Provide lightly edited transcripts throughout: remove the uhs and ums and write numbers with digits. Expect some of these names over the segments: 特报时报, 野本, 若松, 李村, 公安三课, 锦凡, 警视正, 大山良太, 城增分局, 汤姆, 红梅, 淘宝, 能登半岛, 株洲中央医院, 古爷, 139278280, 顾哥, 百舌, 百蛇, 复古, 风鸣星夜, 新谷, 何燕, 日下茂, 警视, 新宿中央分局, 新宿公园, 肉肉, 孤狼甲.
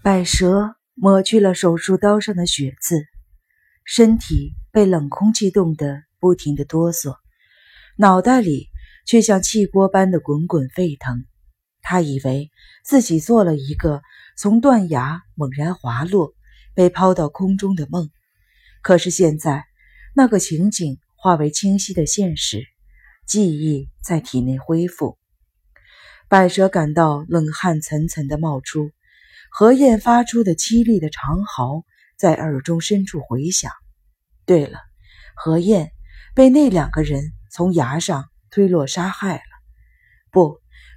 百舌抹去了手术刀上的血渍，身体被冷空气冻得不停地哆嗦，脑袋里却像汽锅般的滚滚沸腾。他以为自己做了一个从断崖猛然滑落被抛到空中的梦，可是现在那个情景化为清晰的现实，记忆在体内恢复。百舌感到冷汗涔涔地冒出，何燕发出的凄厉的长嚎在耳中深处回响。对了，何燕被那两个人从崖上推落杀害了。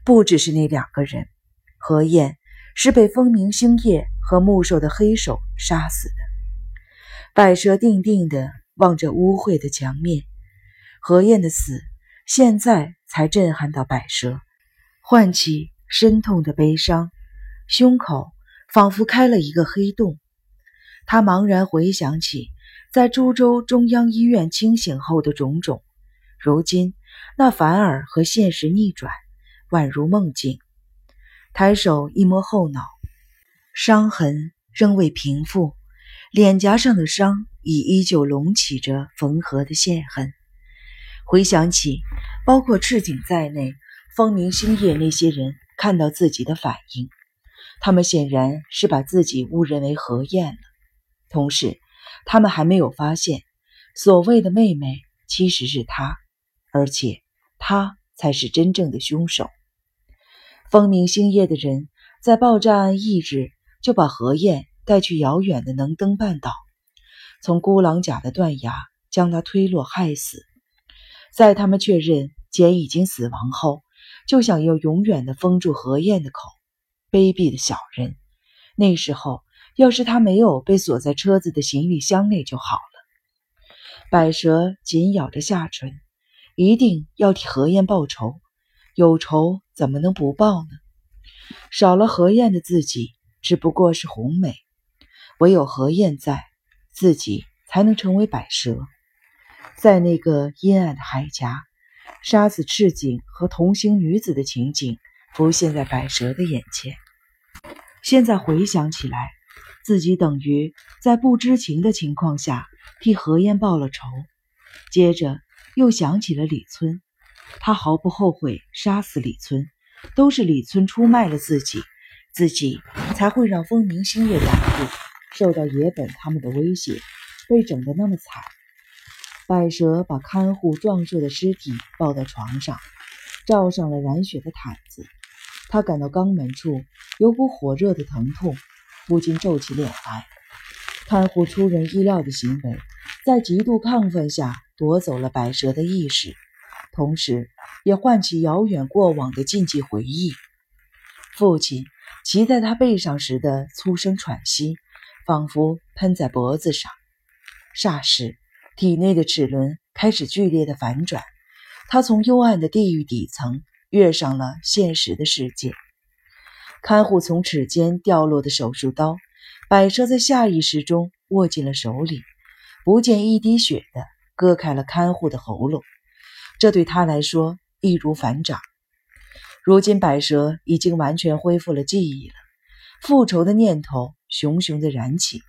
不只是那两个人，何燕是被风鸣星夜和木兽的黑手杀死的。百舌定定地望着污秽的墙面，何燕的死现在才震撼到百舌，唤起深痛的悲伤，胸口仿佛开了一个黑洞。他茫然回想起在株洲中央医院清醒后的种种，如今那反而和现实逆转，宛如梦境。抬手一摸后脑，伤痕仍未平复，脸颊上的伤已依旧隆起着缝合的线痕。回想起包括赤井在内风鸣星夜那些人看到自己的反应，他们显然是把自己误认为何燕了。同时他们还没有发现所谓的妹妹其实是他，而且他才是真正的凶手。风鸣星夜的人在爆炸案翌日就把何燕带去遥远的能登半岛，从孤狼甲的断崖将他推落害死。在他们确认简已经死亡后，就想要永远地封住何燕的口。卑鄙的小人，那时候要是他没有被锁在车子的行李箱内就好了。百舌紧咬着下唇，一定要替何燕报仇，有仇怎么能不报呢？少了何燕的自己只不过是红梅，唯有何燕在，自己才能成为百舌。在那个阴暗的海峡，杀死赤井和同行女子的情景浮现在百舌的眼前。现在回想起来，自己等于在不知情的情况下替何燕报了仇。接着又想起了李村，他毫不后悔杀死李村，都是李村出卖了自己，自己才会让风鸣星夜两处受到野本他们的威胁，被整得那么惨。百舌把看护壮硕的尸体抱到床上，罩上了染血的毯子。他感到肛门处有股火热的疼痛，不禁皱起脸来。看护出人意料的行为在极度亢奋下夺走了百舌的意识，同时也唤起遥远过往的禁忌回忆。父亲骑在他背上时的粗声喘息仿佛喷在脖子上。霎时体内的齿轮开始剧烈的反转，他从幽暗的地狱底层跃上了现实的世界。看护从齿间掉落的手术刀，百舌在下意识中握进了手里，不见一滴血的割开了看护的喉咙，这对他来说易如反掌。如今百舌已经完全恢复了记忆了，复仇的念头熊熊地燃起。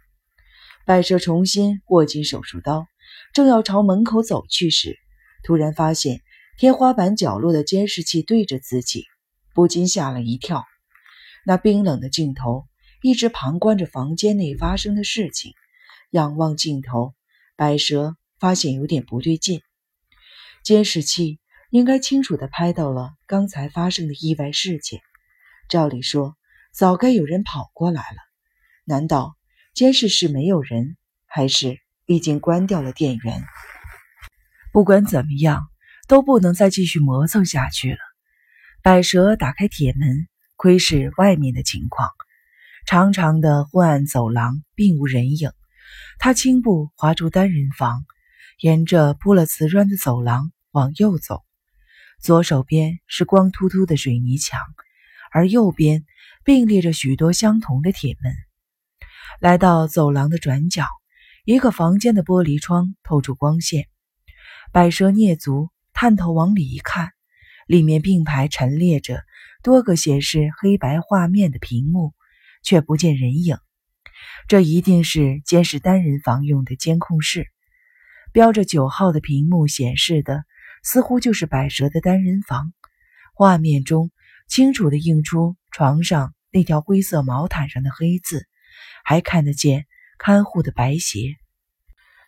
百舌重新握紧手术刀，正要朝门口走去时，突然发现天花板角落的监视器对着自己，不禁吓了一跳。那冰冷的镜头一直旁观着房间内发生的事情，仰望镜头，百舌发现有点不对劲。监视器应该清楚地拍到了刚才发生的意外事件，照理说早该有人跑过来了。难道监视室没有人，还是已经关掉了电源？不管怎么样都不能再继续磨蹭下去了。百舌打开铁门，窥视外面的情况。长长的昏暗走廊并无人影，他轻步滑出单人房，沿着铺了瓷砖的走廊往右走。左手边是光秃秃的水泥墙，而右边并列着许多相同的铁门。来到走廊的转角，一个房间的玻璃窗透出光线。百舌蹑足探头往里一看，里面并排陈列着多个显示黑白画面的屏幕，却不见人影。这一定是监视单人房用的监控室。标着9号的屏幕显示的似乎就是百蛇的单人房。画面中清楚地映出床上那条灰色毛毯上的黑字，还看得见看护的白鞋。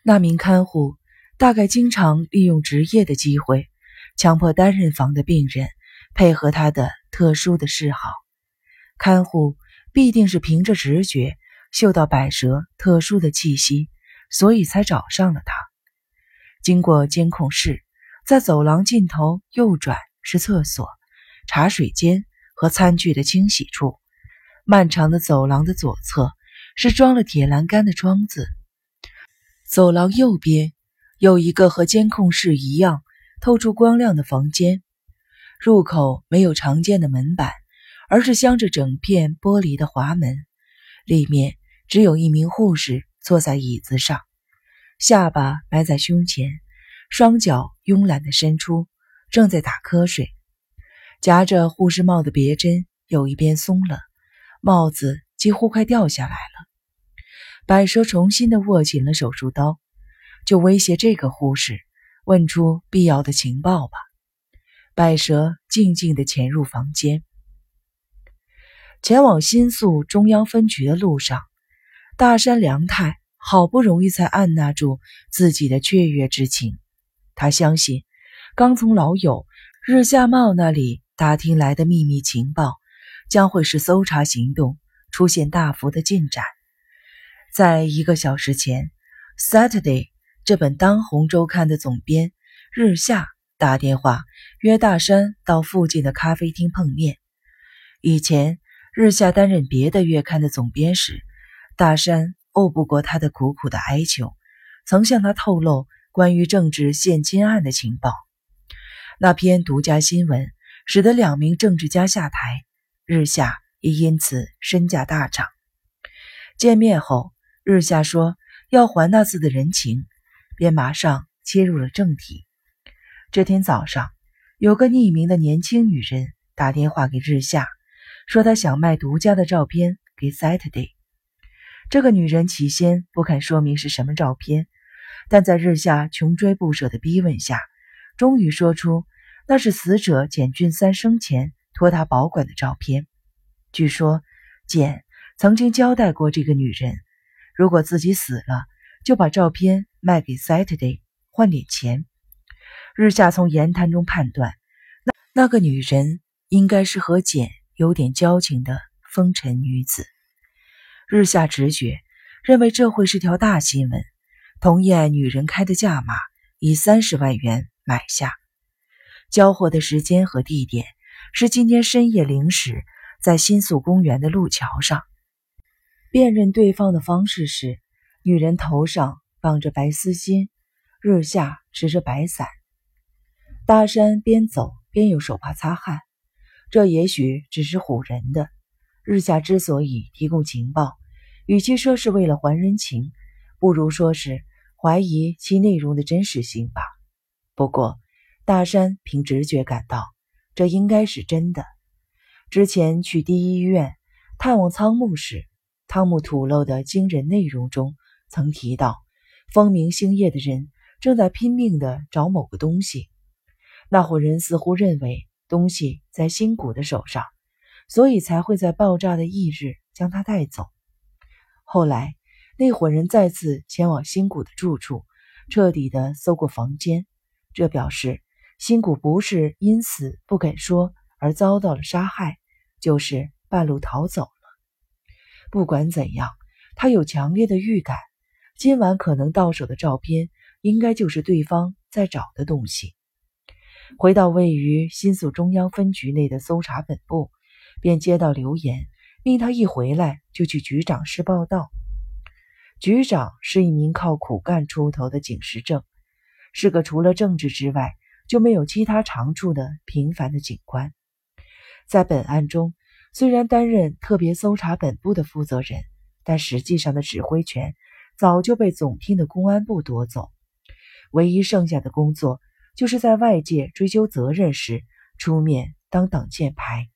那名看护大概经常利用职业的机会，强迫单人房的病人配合他的特殊的嗜好。看护必定是凭着直觉嗅到百蛇特殊的气息，所以才找上了他。经过监控室，在走廊尽头右转是厕所、茶水间和餐具的清洗处。漫长的走廊的左侧是装了铁栏杆的窗子。走廊右边有一个和监控室一样透出光亮的房间，入口没有常见的门板，而是镶着整片玻璃的滑门。里面只有一名护士坐在椅子上，下巴埋在胸前，双脚慵懒地伸出，正在打瞌睡。夹着护士帽的别针有一边松了，帽子几乎快掉下来了。百蛇重新地握紧了手术刀，就威胁这个护士问出必要的情报吧。百蛇静静地潜入房间。前往新宿中央分局的路上，大山良太好不容易才按捺住自己的雀跃之情。他相信刚从老友日下茂那里打听来的秘密情报将会使搜查行动出现大幅的进展。在一个小时前， Saturday 这本当红周刊的总编日下打电话约大山到附近的咖啡厅碰面。以前日下担任别的月刊的总编时，大山拗不过他的苦苦的哀求，曾向他透露关于政治现金案的情报。那篇独家新闻使得2名政治家下台，日下也因此身价大涨。见面后，日下说要还那次的人情，便马上切入了正题。这天早上，有个匿名的年轻女人打电话给日下，说她想卖独家的照片给 Saturday。 这个女人起先不肯说明是什么照片，但在日下穷追不舍的逼问下，终于说出那是死者简俊三生前托他保管的照片。据说简曾经交代过这个女人，如果自己死了，就把照片卖给 Saturday 换点钱。日下从言谈中判断，那个女人应该是和简有点交情的风尘女子。日下直觉认为这会是条大新闻，同意按女人开的价码以30万元买下。交货的时间和地点是今天深夜0时，在新宿公园的路桥上。辨认对方的方式是，女人头上绑着白丝巾，日下持着白伞。大山边走边用手帕擦汗，这也许只是唬人的。日下之所以提供情报，与其说是为了还人情，不如说是怀疑其内容的真实性吧。不过大山凭直觉感到这应该是真的。之前去第一医院探望仓木时，汤姆吐露的惊人内容中曾提到，风鸣星夜的人正在拼命地找某个东西。那伙人似乎认为东西在新谷的手上，所以才会在爆炸的翌日将他带走。后来那伙人再次前往新谷的住处，彻底地搜过房间，这表示新谷不是因此不肯说而遭到了杀害，就是半路逃走了。不管怎样，他有强烈的预感，今晚可能到手的照片应该就是对方在找的东西。回到位于新宿中央分局内的搜查本部，便接到留言，命他一回来就去局长室报到。局长是一名靠苦干出头的警视正，是个除了政治之外就没有其他长处的平凡的警官。在本案中，虽然担任特别搜查本部的负责人，但实际上的指挥权早就被总厅的公安部夺走，唯一剩下的工作就是在外界追究责任时出面当挡箭牌。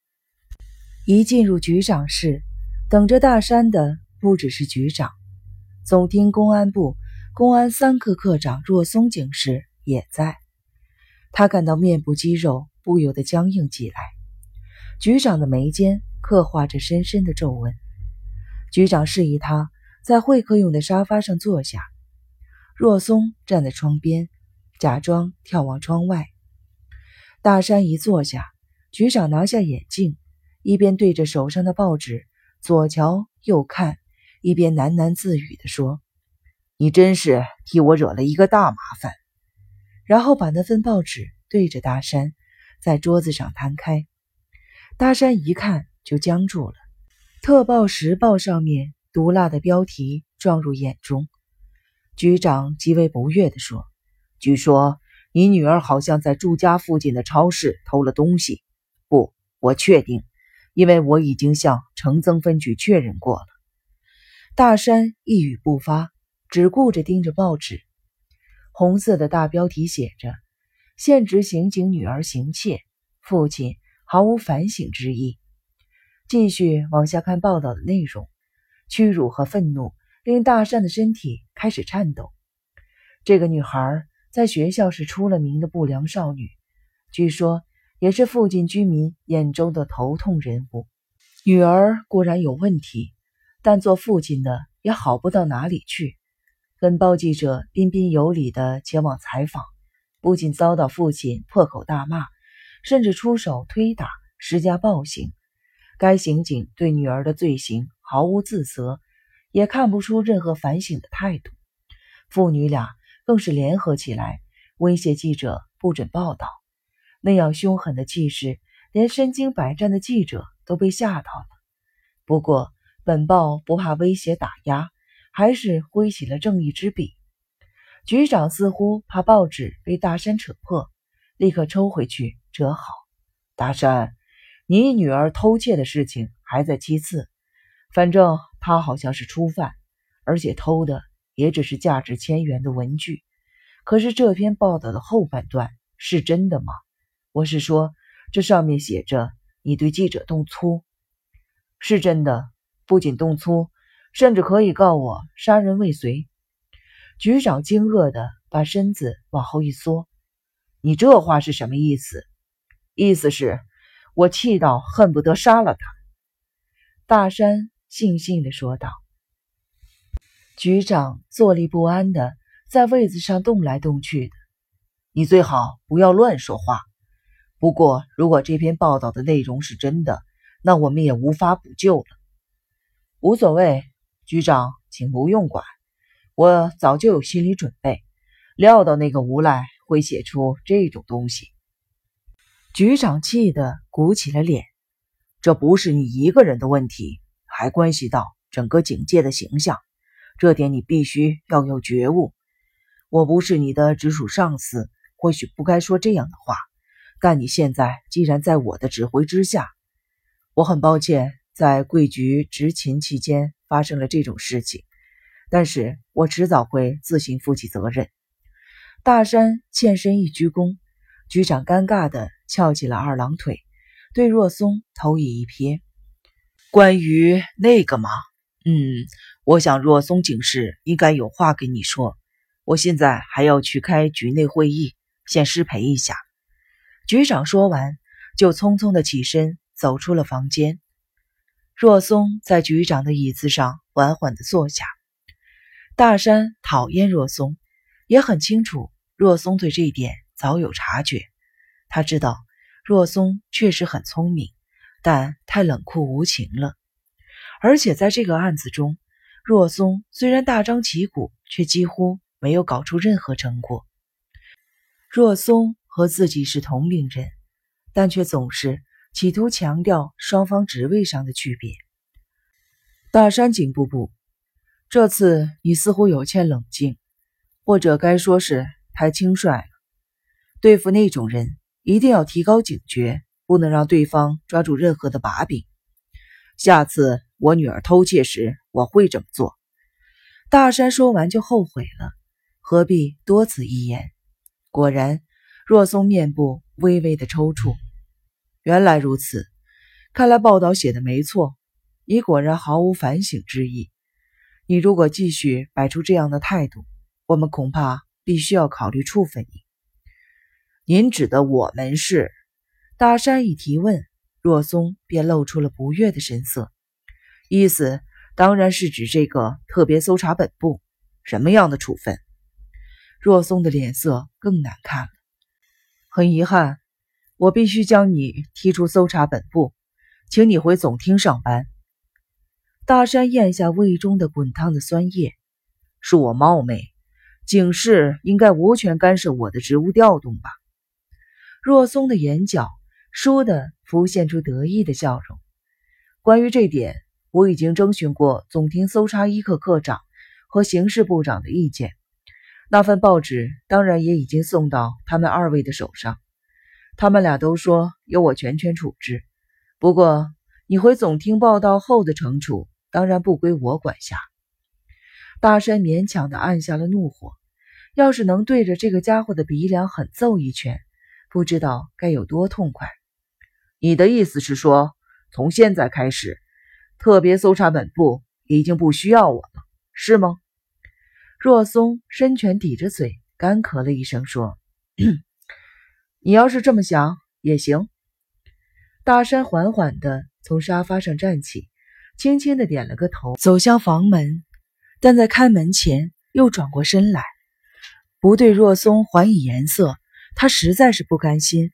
一进入局长室，等着大山的不只是局长，总厅公安部公安三课课长若松警视也在。他感到面部肌肉不由得僵硬起来，局长的眉间刻画着深深的皱纹。局长示意他在会客用的沙发上坐下，若松站在窗边，假装眺望窗外。大山一坐下，局长拿下眼镜，一边对着手上的报纸左瞧右看，一边喃喃自语地说：“你真是替我惹了一个大麻烦。”然后把那份报纸对着大山，在桌子上摊开。大山一看就僵住了，特报时报上面毒辣的标题撞入眼中。局长极为不悦地说：“据说你女儿好像在住家附近的超市偷了东西。”“不，我确定，因为我已经向城增分局确认过了。”大山一语不发，只顾着盯着报纸。红色的大标题写着：“现职刑警女儿行窃，父亲毫无反省之意。”继续往下看报道的内容，屈辱和愤怒令大山的身体开始颤抖。这个女孩在学校是出了名的不良少女，据说也是附近居民眼中的头痛人物。女儿固然有问题，但做父亲的也好不到哪里去，跟报记者彬彬有礼的前往采访，不仅遭到父亲破口大骂，甚至出手推打，施加暴行。该刑警对女儿的罪行毫无自责，也看不出任何反省的态度。父女俩更是联合起来，威胁记者不准报道。那样凶狠的气势，连身经百战的记者都被吓到了。不过本报不怕威胁打压，还是挥起了正义之笔。局长似乎怕报纸被大山扯破，立刻抽回去折好。“大山，你女儿偷窃的事情还在其次，反正她好像是初犯，而且偷的也只是价值1000元的文具。可是这篇报道的后半段是真的吗？我是说，这上面写着你对记者动粗。”“是真的，不仅动粗，甚至可以告我杀人未遂。”局长惊愕地把身子往后一缩。“你这话是什么意思？”“意思是，我气到恨不得杀了他。”大山悻悻地说道。局长坐立不安地在位子上动来动去的。“你最好不要乱说话。不过如果这篇报道的内容是真的，那我们也无法补救了。”“无所谓，局长，请不用管。我早就有心理准备，料到那个无赖会写出这种东西。”局长气得鼓起了脸。“这不是你一个人的问题，还关系到整个警界的形象，这点你必须要有觉悟。我不是你的直属上司，或许不该说这样的话，但你现在既然在我的指挥之下，我很抱歉在贵局执勤期间发生了这种事情，但是我迟早会自行负起责任。”大山欠身一鞠躬，局长尴尬地翘起了二郎腿，对若松投以一瞥。“关于那个嘛，我想若松警视应该有话跟你说。我现在还要去开局内会议，先失陪一下。”局长说完，就匆匆地起身走出了房间。若松在局长的椅子上缓缓地坐下。大山讨厌若松，也很清楚若松对这一点早有察觉。他知道若松确实很聪明，但太冷酷无情了。而且在这个案子中，若松虽然大张旗鼓，却几乎没有搞出任何成果。若松和自己是同龄人，但却总是企图强调双方职位上的区别。大山警部部，这次你似乎有欠冷静，或者该说是太轻率了。对付那种人，一定要提高警觉，不能让对方抓住任何的把柄。下次我女儿偷窃时，我会这么做。大山说完就后悔了，何必多此一言。果然，若松面部微微的抽搐。原来如此，看来报道写的没错，你果然毫无反省之意。你如果继续摆出这样的态度，我们恐怕必须要考虑处分你。”“您指的我们是？”大山一提问，若松便露出了不悦的神色。“意思当然是指这个特别搜查本部。什么样的处分？”若松的脸色更难看了。“很遗憾，我必须将你踢出搜查本部，请你回总厅上班。”大山咽下胃中的滚烫的酸液。“恕我冒昧，警视应该无权干涉我的职务调动吧？”若松的眼角倏地浮现出得意的笑容。“关于这点，我已经征询过总厅搜查一课课长和刑事部长的意见，那份报纸当然也已经送到他们二位的手上。他们俩都说由我全权处置，不过你回总厅报道后的惩处当然不归我管辖。”大山勉强地按下了怒火，要是能对着这个家伙的鼻梁狠揍一拳，不知道该有多痛快。“你的意思是说，从现在开始，特别搜查本部已经不需要我了，是吗？”若松伸拳抵着嘴，干咳了一声说：“你要是这么想也行。”大山缓缓地从沙发上站起，轻轻地点了个头，走向房门，但在开门前又转过身来，不对若松还以颜色，他实在是不甘心。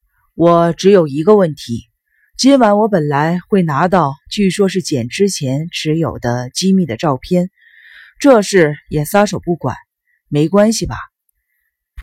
“我只有一个问题，今晚我本来会拿到据说是简之前持有的机密的照片，这事也撒手不管，没关系吧？”